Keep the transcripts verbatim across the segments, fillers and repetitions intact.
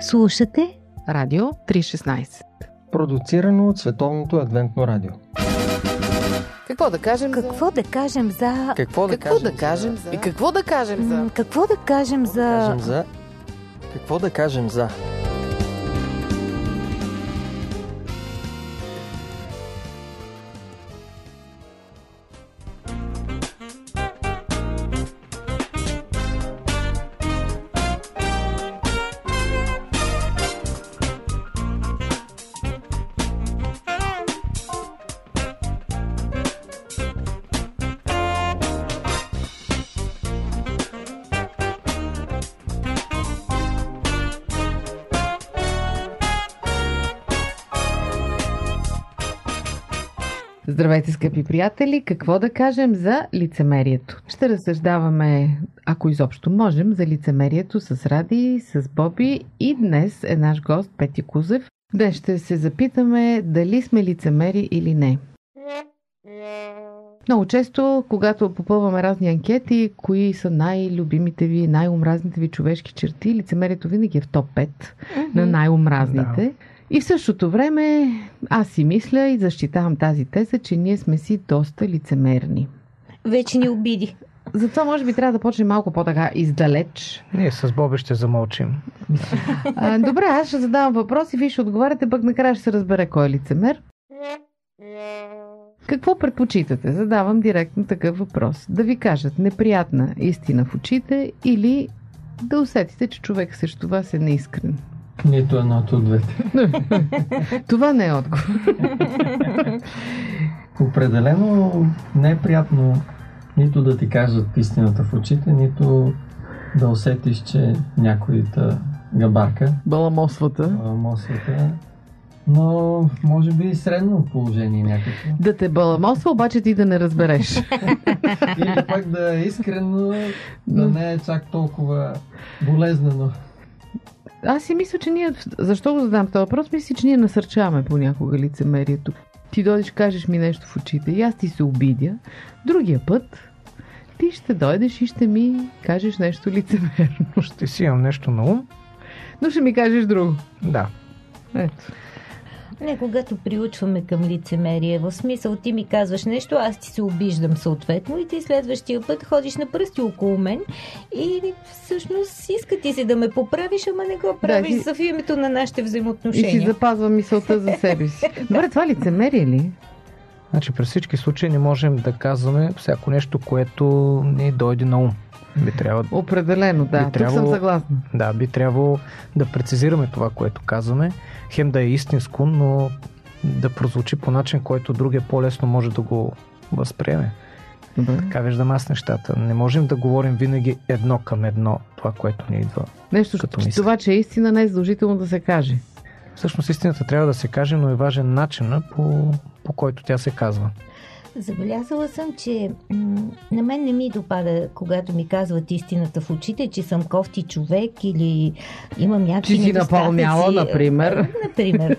Слушате Радио триста и шестнадесет, продуцирано от Световното адвентно радио. Какво да кажем за... Какво да кажем за... Какво да кажем за... И какво да кажем за... Какво да кажем за... Какво да кажем за... Здравейте, скъпи приятели! Какво да кажем за лицемерието? Ще разсъждаваме, ако изобщо можем, за лицемерието с Ради, с Боби и днес е наш гост Пети Кузев. Днес ще се запитаме дали сме лицемери или не. Много често, когато попълваме разни анкети, кои са най-любимите ви, най-омразните ви човешки черти, лицемерието винаги е в топ пет mm-hmm. на най-омразните. Да. И в същото време аз си мисля и защитавам тази теза, че ние сме си доста лицемерни. Вече ни обиди. Затова може би трябва да почнем малко по-така издалеч. Ние с Боби ще замълчим. А, добре, аз ще задавам въпрос и вие ще отговаряте, пък накрая ще се разбере кой е лицемер. Какво предпочитате? Задавам директно такъв въпрос. Да ви кажат неприятна истина в очите или да усетите, че човек срещу това е неискрен? Нито едното от двете. Това не е отговор. Определено не е приятно нито да ти кажат истината в очите, нито да усетиш, че някой та габарка. Баламосвата. Баламосвата. Но може би и средно положение някакво. Да те баламосва, обаче ти да не разбереш. Или пък да е искрено, да не е чак толкова болезнено. Аз си мисля, че ние... Защо го задам този въпрос? Мисля, че ние насърчаваме понякога лицемерието. Ти дойдеш, кажеш ми нещо в очите и аз ти се обидя. Другия път ти ще дойдеш и ще ми кажеш нещо лицемерно. Ще си имам нещо на ум. Но ще ми кажеш друго. Да. Ето. Не, когато приучваме към лицемерие, в смисъл ти ми казваш нещо, аз ти се обиждам съответно и ти следващия път ходиш на пръсти около мен и всъщност иска ти се да ме поправиш, ама не го правиш да, си... в името на нашите взаимоотношения. И си запазва мисълта за себе си. Добре, това лицемерие ли? Значи при всички случаи не можем да казваме всяко нещо, което не дойде на ум. Би трябва... Определено, да. Би трябвало... Тук съм съгласна. Да, би трябвало да прецизираме това, което казваме. Хем да е истинско, но да прозвучи по начин, който другия по-лесно може да го възприеме. Добре. Така виждам аз нещата. Не можем да говорим винаги едно към едно това, което ни идва. Нещо, като мисля. Това, че е истина, не е задължително да се каже. Всъщност истината трябва да се каже, но е важен начинът, по, по който тя се казва. Забелязала съм, че м- на мен не ми допада, когато ми казват истината в очите, че съм кофти човек или имам някакви недостатъци. Че си напълняла, например. Например.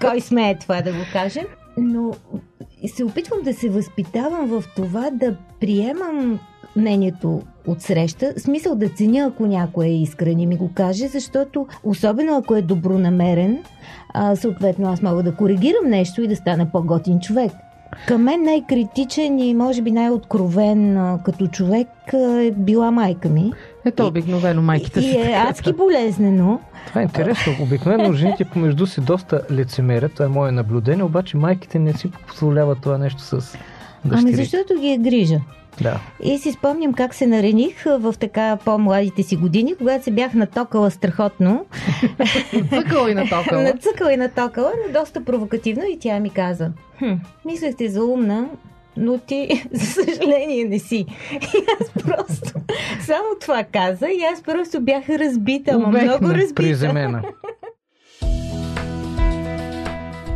Кой смее това да го кажем? Но се опитвам да се възпитавам в това да приемам мнението отсреща. Смисъл да ценя, ако някой е искрен и ми го каже, защото особено ако е добронамерен, а, съответно аз мога да коригирам нещо и да стана по-готин човек. Към мен най-критичен и може би най-откровен като човек е била майка ми. Ето обикновено майките и, си. И е адски болезнено. Това е интересно. Обикновено жените помежду си доста лицемерят. Това е мое наблюдение, обаче майките не си позволяват това нещо с дъщерите. Ами защото ги е грижа. Да. И си спомням как се нарених в така по-младите си години, когато се бях натокала страхотно. Нацъкала и натокала. Нацъкала и натокала, но доста провокативно и тя ми каза: хм, мислехте за умна, но ти, за съжаление, не си. И аз просто само това каза и аз просто бях разбита, ама много разбита. Приземена.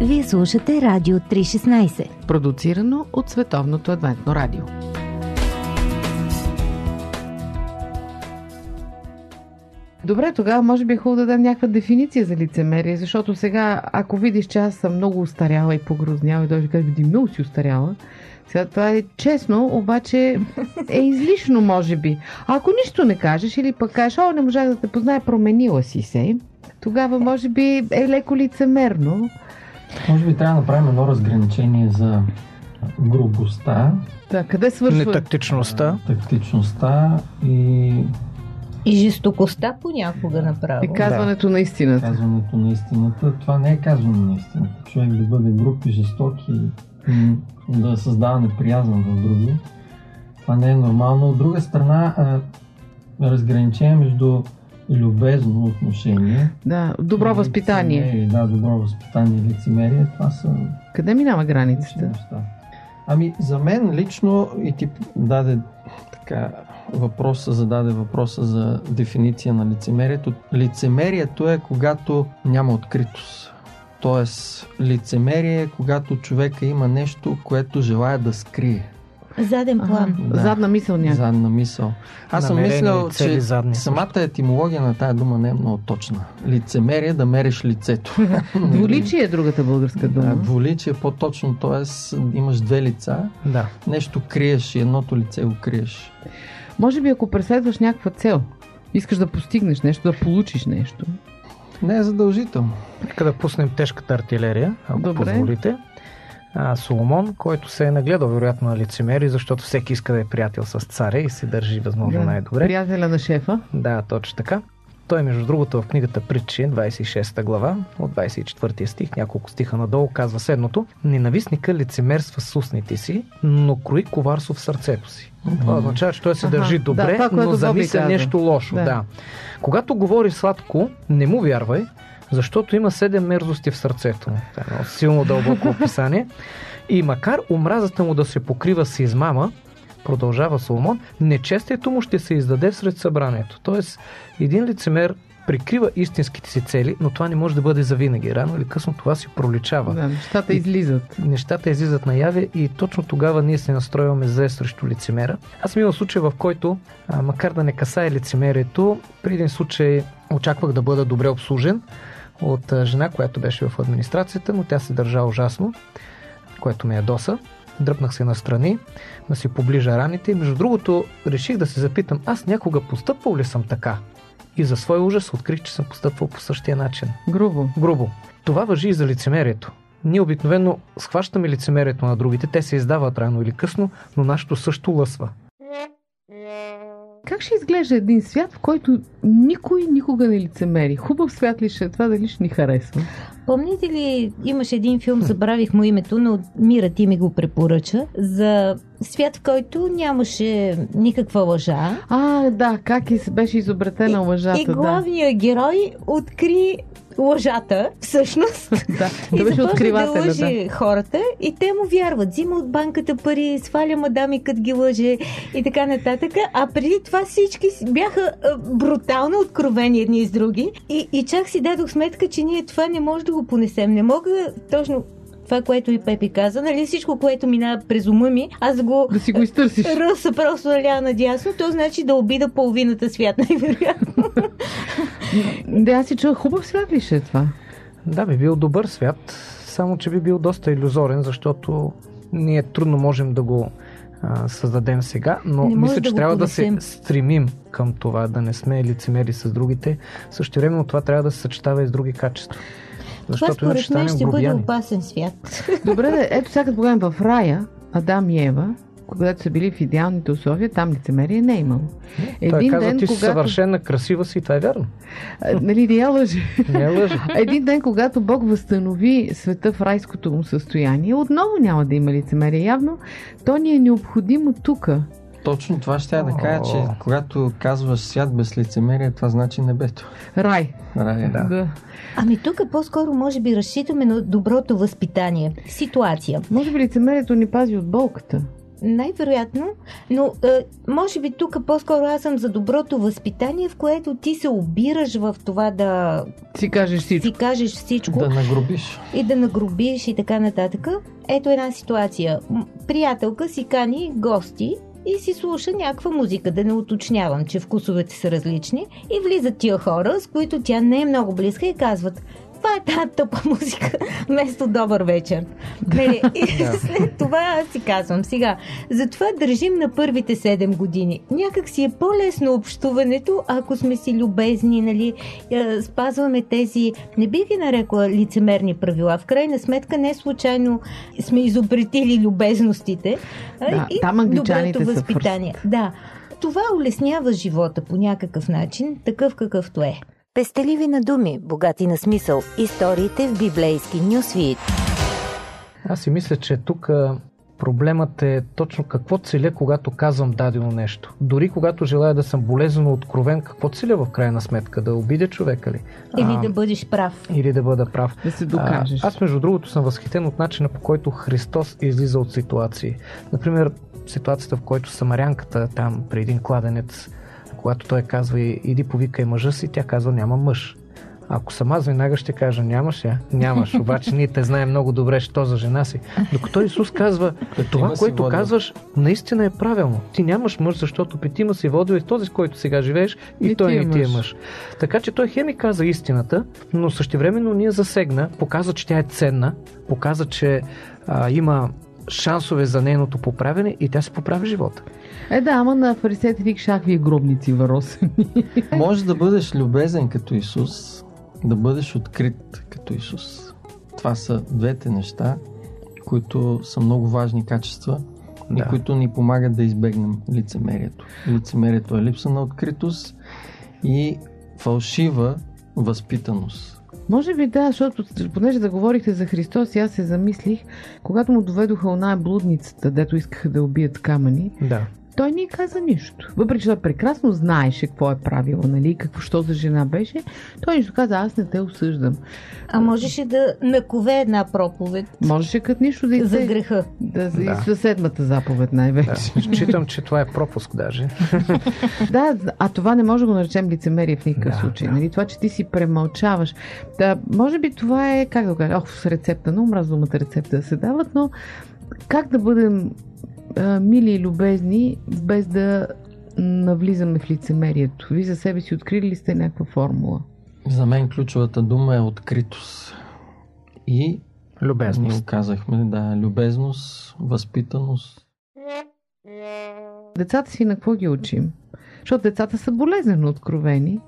Вие слушате Радио триста и шестнадесет, продуцирано от Световното адвентно радио. Добре, тогава може би е хубаво да дам някаква дефиниция за лицемерие, защото сега, ако видиш, че аз съм много устаряла и погрозняла и дойде да кажеш, много си устаряла, Сега това е честно, обаче е излишно, може би. А ако нищо не кажеш или пък кажеш, о, не можах да те позная, променила си се, тогава може би е леко лицемерно. Може би трябва да направим едно разграничение за грубостта. Да, къде свършва? Нетактичността. Тактичността и... И жестокостта понякога направо. И казването да. на истината. Казването на истината. Това не е казване на истината. Човек да бъде груб и жесток и да създава неприязан в други. Това не е нормално. От друга страна, разграничение между любезно отношение. Да, добро лицемерие, възпитание. Да, добро възпитание и лицемерие. Това са... Къде минава границата? Ами, за мен лично и ти даде така... Въпроса зададе въпроса за дефиниция на лицемерието. Лицемерието е, когато няма откритост. Тоест, лицемерие е, когато човека има нещо, което желая да скрие. Заден план. Да. Задна мисъл някакъв. Задна мисъл. Аз съм мислял, че задни. Самата етимология на тая дума не е много точна. Лицемерие е да мериш лицето. Дволичие е другата българска дума. Да, дволичие е по-точно, т.е. имаш две лица, да. Нещо криеш и едното лице го криеш. Може би ако преследваш някаква цел, искаш да постигнеш нещо, да получиш нещо. Не е задължително. Нека да пуснем тежката артилерия, ако Добре. позволите. А, Соломон, който се е нагледал вероятно на лицемери, защото всеки иска да е приятел с царя и се държи възможно да, най-добре. Приятеля на шефа. Да, точно така. Той, между другото, в книгата Притчи, двадесет и шеста глава, от двадесет и четвърти стих, няколко стиха надолу, казва следното: ненавистника лицемерства с устните си, но крои коварство в сърцето си. Mm-hmm. Това означава, че той се Аха, държи добре, да, това, но замисля нещо лошо. Да. Да. Когато говори сладко, не му вярвай, защото има седем мерзости в сърцето му. Едно силно дълбоко описание. И макар омразата му да се покрива с измама, продължава Соломон, нечестието му ще се издаде всред събранието. Тоест, един лицемер прикрива истинските си цели, но това не може да бъде завинаги. Рано или късно това си проличава. Да, нещата излизат. И, нещата излизат наяве и точно тогава ние се настрояваме зле срещу лицемера. Аз съм имал случай, в който, а, макар да не касае лицемерието, при един случай очаквах да бъда добре обслужен от жена, която беше в администрацията, но тя се държа ужасно, което ме ядоса. Дръпнах се настрани, да си поближа раните и между другото реших да се запитам, аз някога постъпвал ли съм така? И за своя ужас открих, че съм постъпвал по същия начин. Грубо. Грубо. Това важи и за лицемерието. Ние обикновено схващаме лицемерието на другите, те се издават рано или късно, но нашето също лъсва. Как ще изглежда един свят, в който никой никога не лицемери? Хубав свят ли ще е това, дали ще ни харесва? Помните ли, имаше един филм, забравих му името, но Мира ти ми го препоръча, за свят, в който нямаше никаква лъжа. А, да, как и беше изобретена лъжата. И, и главният да. герой откри лъжата, всъщност. Да, да беше откривателя. И започва да лъжи да. хората и те му вярват. Взима от банката пари, сваля мадами като ги лъже и така нататък. А преди това всички бяха брутално откровени едни с други. И, и чак си дадох сметка, че ние това не може да го понесем. Не мога точно... Това, което и Пепи каза, нали, всичко, което минава през ума ми, аз го... Да си го изтърсиш. Ръса просто налява надясно, то значи да обида половината свят, най-вероятно. Да, аз си чуя, хубав свят ли ще е това? Да, би бил добър свят, само че би бил доста илюзорен, защото ние трудно можем да го а, създадем сега, но мисля, да че трябва повесем. да се стремим към това, да не сме лицемери с другите. Същевременно това трябва да се съчетава и с други качества. Защото това според мен ще бъде опасен свят. Добре, ето сега като погледнем в рая, Адам и Ева, когато са били в идеалните условия, там лицемерие не е имало. Той казва, ден, ти когато... съвършена, красива си, това е вярно. А, нали, не я лъжи. Не я лъжи. Един ден, когато Бог възстанови света в райското му състояние, отново няма да има лицемерие явно, то ни е необходимо тука. Точно това ще я да кажа, че когато казваш свят без лицемерие, това значи небето. Рай. Рай, да. да. Ами тук по-скоро може би разчитаме на доброто възпитание, ситуация. Може би лицемерието ни пази от болката. Най-вероятно, но е, може би тук по-скоро аз съм за доброто възпитание, в което ти се обираш в това да си кажеш всичко, си кажеш всичко да нагрубиш. И да нагрубиш и така нататък. Ето една ситуация. Приятелка си кани гости и си слуша някаква музика, да не уточнявам, че вкусовете са различни, и влизат тия хора, с които тя не е много близка и казват: каква е тази тъпа музика вместо добър вечер? Нали? И след това аз си казвам сега. Затова държим на първите седем години. Някак си е по-лесно общуването, ако сме си любезни, нали, спазваме тези, не би ги нарекла лицемерни правила. В крайна сметка не случайно сме изобретили любезностите да, и доброто възпитание. Да. Това улеснява живота по някакъв начин, такъв какъвто е. Пестеливи на думи, богати на смисъл. Историите в библейски нюсвит. Аз си мисля, че тук проблемът е точно какво целя, когато казвам дадено нещо. Дори когато желая да съм болезнено откровен, какво целя в крайна сметка? Да обидя човека ли? Или а, да бъдеш прав. Или да бъда прав. Да се докажеш. А, аз между другото съм възхитен от начина, по който Христос излиза от ситуации. Например, ситуацията, в който самарянката там при един кладенец, когато той казва иди повикай мъжа си, тя казва няма мъж. Ако съм аз, веднага ще кажа нямаш я, нямаш, обаче ние те знаем много добре, що за жена си. Докато Исус казва, това, което водил. Казваш, наистина е правилно. Ти нямаш мъж, защото петима си водил и този, с който сега живееш, и, и той ти е не ти е мъж. Така че той хеми каза истината, но същевременно ние засегна, показа, че тя е ценна, показа, че а, има шансове за нейното поправене и тя се поправи живота. Е да, ама на фарисеите вик шахви гробници въросени. Може да бъдеш любезен като Исус, да бъдеш открит като Исус. Това са двете неща, които са много важни качества да. И които ни помагат да избегнем лицемерието. Лицемерието е липса на откритост и фалшива възпитаност. Може би да, защото понеже заговорихте за Христос и аз се замислих, когато му доведоха оная блудницата, дето искаха да убият камъни, да. Той не каза нищо. Въпреки че той прекрасно знаеше какво е правило, нали, какво що за жена беше, той нищо каза, аз не те осъждам. А можеше да накове една проповед. Можеше като нищо да изтег... за греха. Да, за да. Със седмата заповед най-вече. Да. Считам, че това е пропуск даже. Да, а това не може да го наречем лицемерие в никакъв да, случай. Да. Нали? Това, че ти си премълчаваш. Да, може би това е, как да го кажа, ох, с рецепта, но мразумата рецепта да се дават, но как да бъдем мили и любезни, без да навлизаме в лицемерието. Вие за себе си открили ли сте някаква формула? За мен ключовата дума е откритост. И любезност. Казахме, да, любезност, възпитаност. Децата си на какво ги учим? Защото децата са болезнено откровени.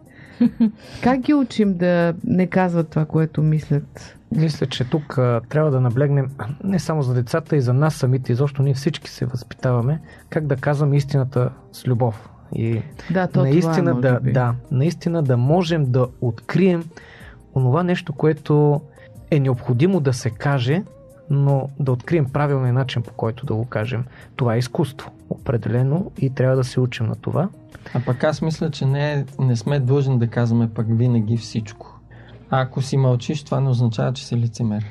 Как ги учим да не казват това, което мислят? Мисля, че тук а, трябва да наблегнем не само за децата, и за нас самите. Изобщо ние всички се възпитаваме как да казваме истината с любов. И да, то наистина, това е, да, да, наистина да можем да открием онова нещо, което е необходимо да се каже, но да открием правилния начин, по който да го кажем. Това е изкуство, определено, и трябва да се учим на това. А пък аз мисля, че не, не сме длъжни да казваме пък винаги всичко. А ако си мълчиш, това не означава, че си лицемер.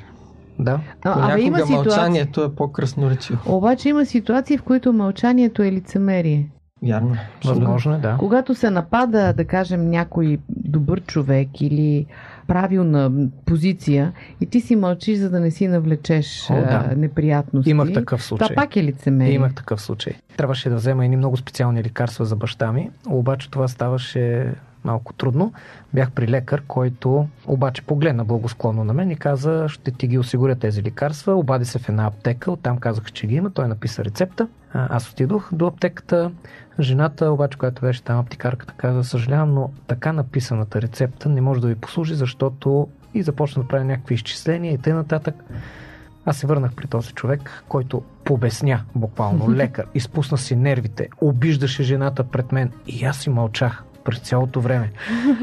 Да. Понякога а, мълчанието е по-красноречиво. Обаче има ситуации, в които мълчанието е лицемерие. Вярно. Възможно е, да. Когато се напада, да кажем, някой добър човек или правилна позиция и ти си мълчиш, за да не си навлечеш О, да. неприятности. Имах такъв случай. Това пак е лицемерие. Имах такъв случай. Трябваше да взема едни много специални лекарства за баща ми, обаче това ставаше малко трудно. Бях при лекар, който обаче погледна благосклонно на мен и каза, ще ти ги осигуря тези лекарства. Обади се в една аптека, оттам казаха, че ги има. Той написа рецепта. Аз отидох до аптеката. Жената, обаче, която беше там аптекарката, каза, съжалявам, но така написаната рецепта не може да ви послужи, защото и започна да прави някакви изчисления и т.н. Аз се върнах при този човек, който побесня буквално лекар. Изпусна си нервите, обиждаше жената пред мен и аз си мълчах. През цялото време.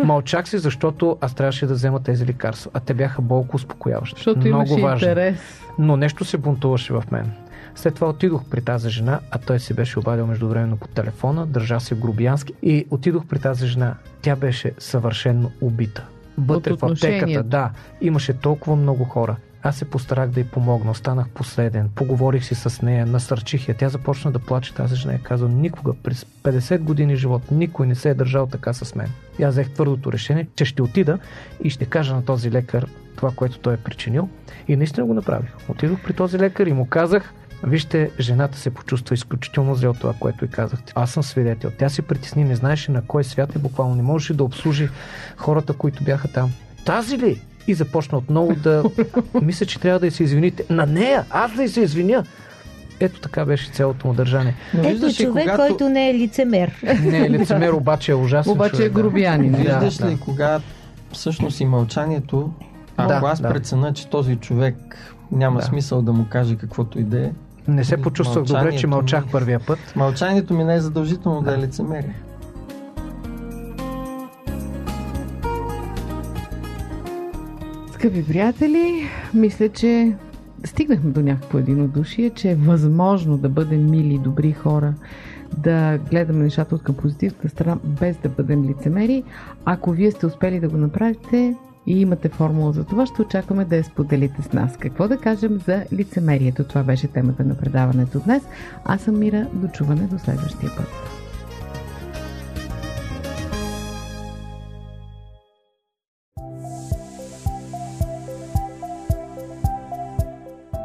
Мълчах си, защото аз трябваше да взема тези лекарства. А те бяха болко успокояващи. Защото имаше интерес. Но нещо се бунтуваше в мен. След това отидох при тази жена, а той се беше обадил междувременно по телефона, държа се грубиянски и отидох при тази жена. Тя беше съвършенно убита. Вътре в аптеката, да, имаше толкова много хора. Аз се постарах да й помогна, останах последен, поговорих си с нея, насърчих я. Тя започна да плаче, тази жена и казва, никога през петдесет години живот никой не се е държал така с мен. И аз взех твърдото решение, че ще отида и ще кажа на този лекар това, което той е причинил. И наистина го направих. Отидох при този лекар и му казах, вижте, жената се почувства изключително зле от това, което и казахте. Аз съм свидетел. Тя се притесни, не знаеше на кой свят е буквално, не можеше да обслужи хората, които бяха там. Тази ли? и започна отново да... Мисля, че трябва да се извините. На нея! Аз да се извиня! Ето така беше цялото му държане. Ето виждаш човек, когато... който не е лицемер. Не е лицемер, обаче е ужасен обаче човек. Обаче е грубиянин. Да, виждаш да. ли кога всъщност и мълчанието, ако да, аз да. преценя, че този човек няма да. смисъл да му каже каквото и да е. Не се почувствах добре, че мълчах ми... първия път. Мълчанието ми не е задължително да, да е лицемерие. Скъпи приятели, мисля, че стигнахме до някакво единодушие, че е възможно да бъдем мили, добри хора, да гледаме нещата от към позитивната страна, без да бъдем лицемери. Ако вие сте успели да го направите и имате формула за това, ще очакваме да я споделите с нас. Какво да кажем за лицемерието? Това беше темата на предаването днес. Аз съм Мира. Дочуване до следващия път.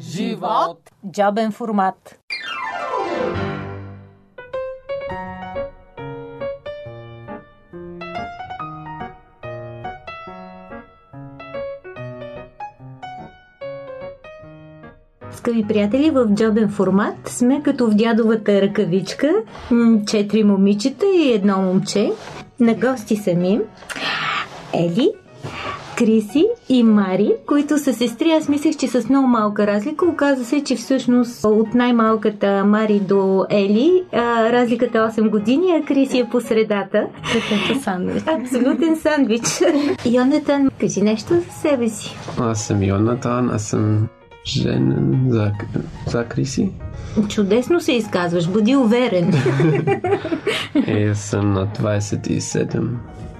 Живот – джобен формат. Скъпи приятели, в джобен формат сме като в дядовата ръкавичка. Четири момичета и едно момче. На гости са ми Ели, Криси и Мари, които са сестри. Аз мислех, че с много малка разлика. Оказва се, че всъщност от най-малката Мари до Ели а, разликата е осем години, а Криси е по средата. Като сандвич. Абсолютен сандвич. Йонатан, кажи нещо за себе си. Аз съм Йонатан, аз съм женен за, за Криси. Чудесно се изказваш, бъди уверен. Е, съм на двадесет и седем.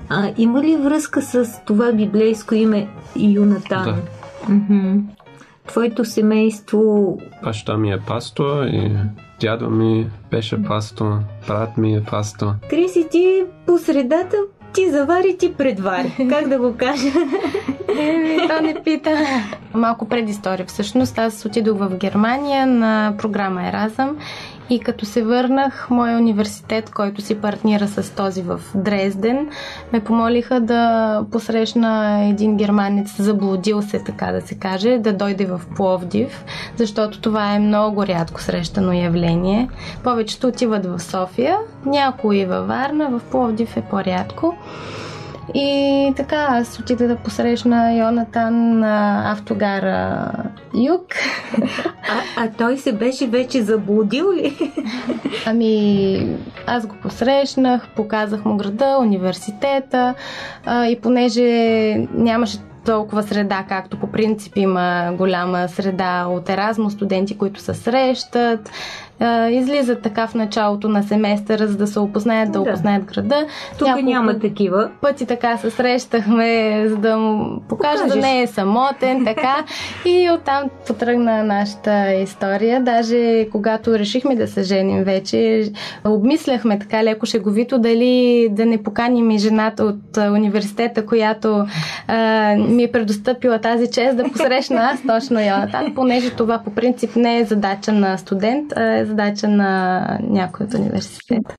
А има ли връзка с това библейско име Йонатан? Да. Mm-hmm. Твоето семейство... Баща ми е пастор и дядо ми беше пастор, брат ми е пастор. Криси, ти по средата, ти завари, ти предвари. Как да го кажа? То не пита. Малко предистория всъщност. Аз отидох в Германия на програма Еразъм. И като се върнах, моя университет, който си партнира с този в Дрезден, ме помолиха да посрещна един германец, заблудил се, така да се каже, да дойде в Пловдив, защото това е много рядко срещано явление. Повечето отиват в София, някои във Варна, в Пловдив е по-рядко. И така, аз отида да посрещна Йонатан на автогара Юг. А, а той се беше вече заблудил ли? Ами, аз го посрещнах, показах му града, университета а, и понеже нямаше толкова среда, както по принцип има голяма среда от Еразмус, студенти, които се срещат, излизат така в началото на семестъра, за да се опознаят, да, да опознаят града. Тук няколко няма такива. Пъти така се срещахме, за да му покажа, покажеш, да не е самотен, така. И оттам потръгна нашата история. Даже когато решихме да се женим вече, обмисляхме така леко шеговито дали да не поканим и жената от университета, която а, ми е предостъпила тази чест да посрещна аз точно Йоната, понеже това по принцип не е задача на студент, а е задача на някой от университета.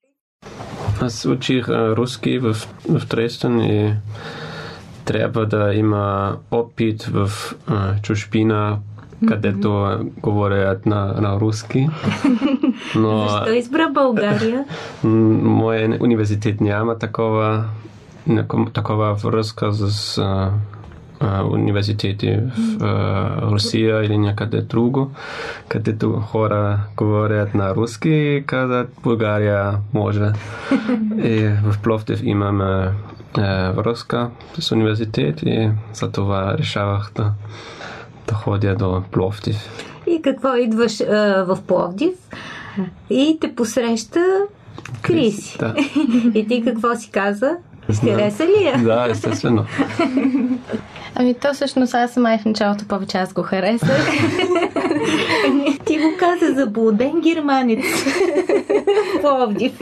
Аз учих а, руски в, в Дрезден и трябва да има опит в а, чужбина, където mm-hmm. говорят на, на руски. Но, защо избра България? Моя университет няма такова, такова връзка с а, а, университети в а, Русия или някъде друго, където хора говорят на руски и казват България може. И в Пловдив имаме а, връзка с университет и за това решавах да да ходя до Пловдив. И какво, идваш а, в Пловдив и те посреща Криси. Да. И ти какво си каза? Интереса ли я? Да, естествено. Ами то всъщност аз май в началото повече аз го харесах. Ти го каза заблуден германец. Пловдив.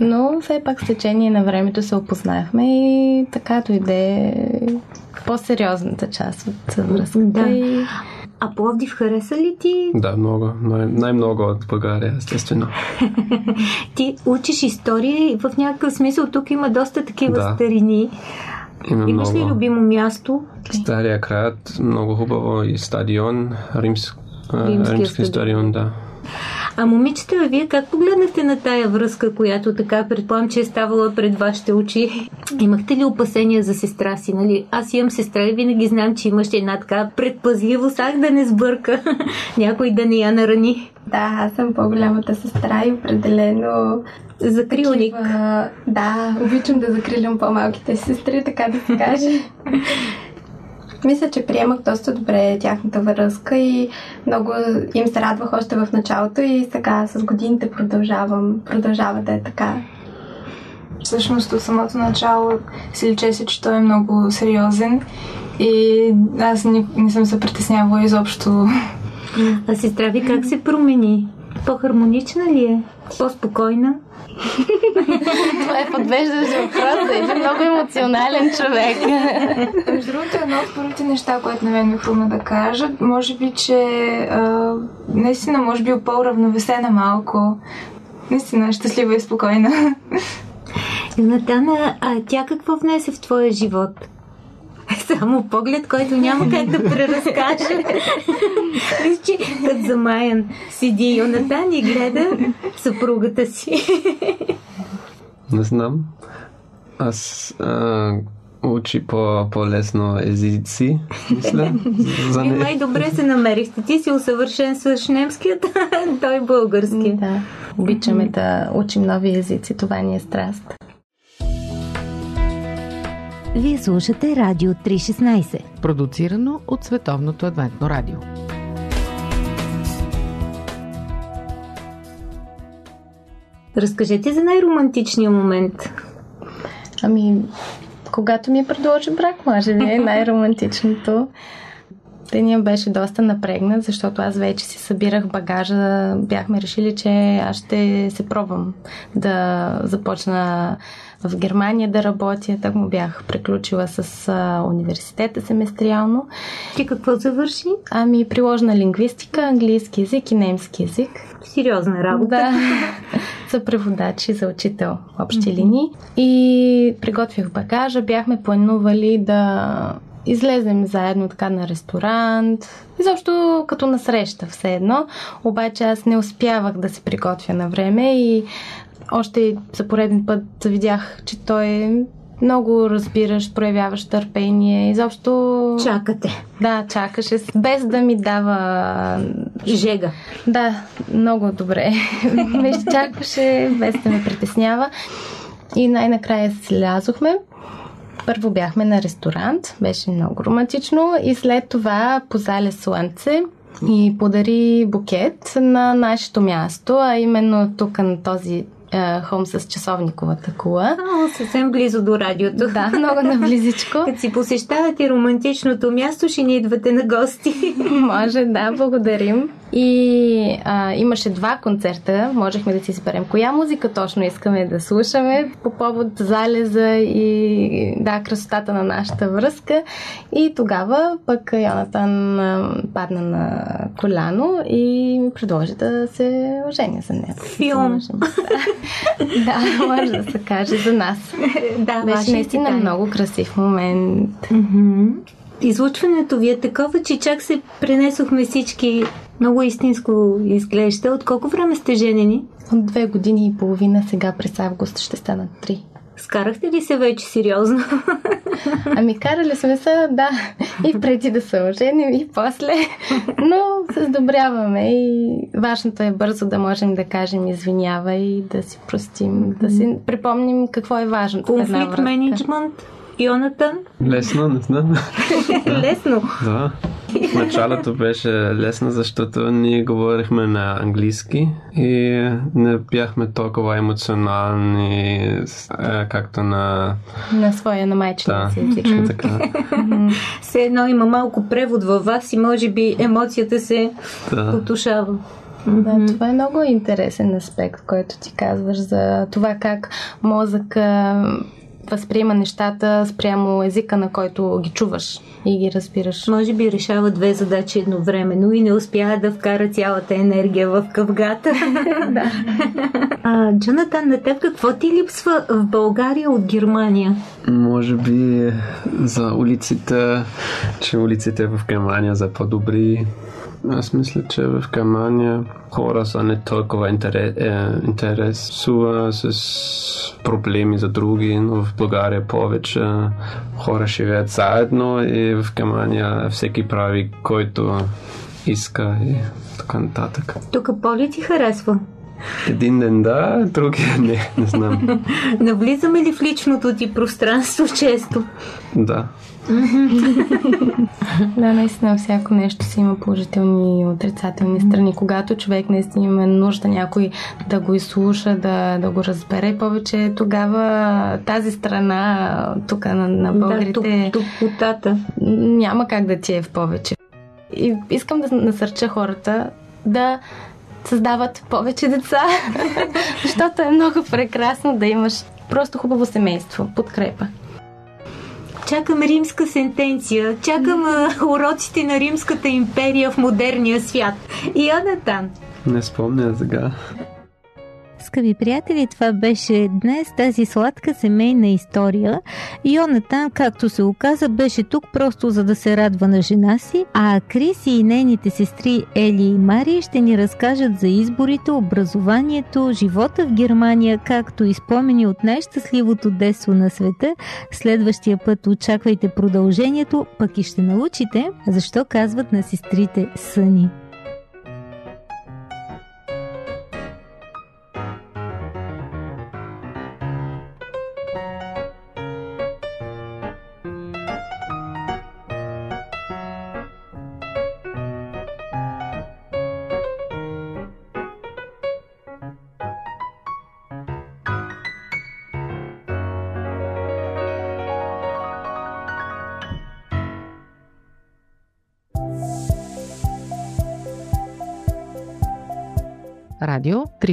Но все пак с течение на времето се опознахме и така дойде по-сериозната част от връзката. Да. И... А Пловдив хареса ли ти? Да, много. Най- най-много от България, естествено. Ти учиш история и в някакъв смисъл тук има доста такива да. старини. Има Имаш много. ли любимо място? Стария град, много хубаво и стадион, римск, римски стадион, да. А момичета, вие как погледнахте на тая връзка, която така предполагам, че е ставала пред вашите очи? Имахте ли опасения за сестра си? Нали? Аз имам сестра и винаги знам, че имаш една така предпазливост, ах да не сбърка, някой да не я нарани. Да, аз съм по-голямата сестра и определено закрилник. Такива, да, обичам да закрилям по-малките сестри, така да се каже. Мисля, че приемах доста добре тяхната връзка и много им се радвах още в началото и сега с годините продължавам, продължава да е така. Всъщност от самото начало се личеше, че той е много сериозен и аз не, не съм се притеснявала изобщо. А сестра ви как се промени? По-хармонична ли е? По-спокойна? Това е подвеждащ въпрос. Един много емоционален човек. Между другото, едно от първите неща, което на мен ми хрумна да кажа, може би, че а, наистина може би по-равновесена малко. Наистина щастлива и спокойна. Натана, а тя какво внесе в твоя живот? Само поглед, който няма как да преразкаже. Виж, че като замаян седи Йонатан и гледа съпругата си. Не знам. Аз а, учи по, по-лесно езици, мисля. За не... И май добре се намерихте. Ти си усъвършенстваш немският, а той български. Да. Обичаме да учим нови езици. Това ни е страст. Вие слушате Радио триста и шестнайсет, продуцирано от Световното адвентно радио. Разкажете за най-романтичния момент. Ами, когато ми предложи брак, може би е най-романтичното. Деня беше доста напрегнат, защото аз вече си събирах багажа. Бяхме решили, че аз ще се пробвам да започна в Германия да работя. Так му бях приключила с а, университета семестриално. Ти какво завърши? Ами приложна лингвистика, английски език и немски език. Сериозна работа. Да. За преводач и за учител в общи mm-hmm. линии. И приготвих багажа. Бяхме планували да излезем заедно така на ресторант. Изобщо като насреща все едно. Обаче аз не успявах да се приготвя на време и още за пореден път видях, че той е много разбиращ, проявяваш търпение. Изобщо... Чакате. Да, чакаше, без да ми дава... Жега. Да, много добре. Ме чакваше, без да ме притеснява. И най-накрая слязохме. Първо бяхме на ресторант, беше много романтично и след това по зале Слънце и подари букет на нашето място, а именно тук на този хом с часовниковата кула. О, съвсем близо до радиото. Да, много наблизичко. Като си посещавате романтичното място, ще ни идвате на гости. Може, да, благодарим. И а, имаше два концерта, можехме да си изберем коя музика точно искаме да слушаме по повод залеза и да, красотата на нашата връзка. И тогава пък Йонатан падна на коляно и ми предложи да се оженя за него. Филм. Да, може да се каже за нас. Да, беше наистина много красив момент. Mm-hmm. Излучването ви е такова, че чак се пренесохме всички. Много истинско изглежда. От колко време сте женени? От две години и половина, сега през август ще станат три. Скарахте ли се вече сериозно? Ами карали сме се, да. И преди да се оженим, и после. Но се сдобряваме и важното е бързо да можем да кажем извинявай, да си простим, да си припомним какво е важно. Конфликт мениджмънт, Йонатан? Лесно, не знам. Лесно? Да. Началото беше лесно, защото ние говорихме на английски и не бяхме толкова емоционални, както на... На своя, на майчиния да, си език. Все едно има малко превод във вас и може би емоцията се да. потушава. Да, това е много интересен аспект, който ти казваш за това как мозъка възприема нещата спрямо езика, на който ги чуваш и ги разбираш. Може би решава две задачи едновременно и не успя да вкара цялата енергия в кавгата. Да. А, Джонатан, на теб какво ти липсва в България от Германия? Може би за улиците, че улиците в Германия са по-добри. Аз мисля, че в Германия хора са не толкова интерес, е, интересува с проблеми за други, но в България повече хора живеят заедно и в Германия всеки прави, който иска и така нататък. Тук Поли ти харесва? Един ден да, другия не, не знам. Навлизаме ли в личното ти пространство често? Да. Да, наистина всяко нещо си има положителни и отрицателни страни. Когато човек наистина има нужда някой да го изслуша, да, да го разбере повече, тогава тази страна тук на, на българите да, тук, няма как да ти е в повече. И искам да насърча хората да създават повече деца, защото е много прекрасно да имаш просто хубаво семейство, подкрепа. Чакам римска сентенция, чакам uh, уроците на Римската империя в модерния свят. Йонатан. Не спомня сега. Скъпи приятели, това беше днес тази сладка семейна история. Йонатан, както се оказа, беше тук просто за да се радва на жена си, а Криси и нейните сестри Ели и Мари ще ни разкажат за изборите, образованието, живота в Германия, както и спомени от най-щастливото детство на света. Следващия път очаквайте продължението, пък и ще научите защо казват на сестрите съни. Радио триста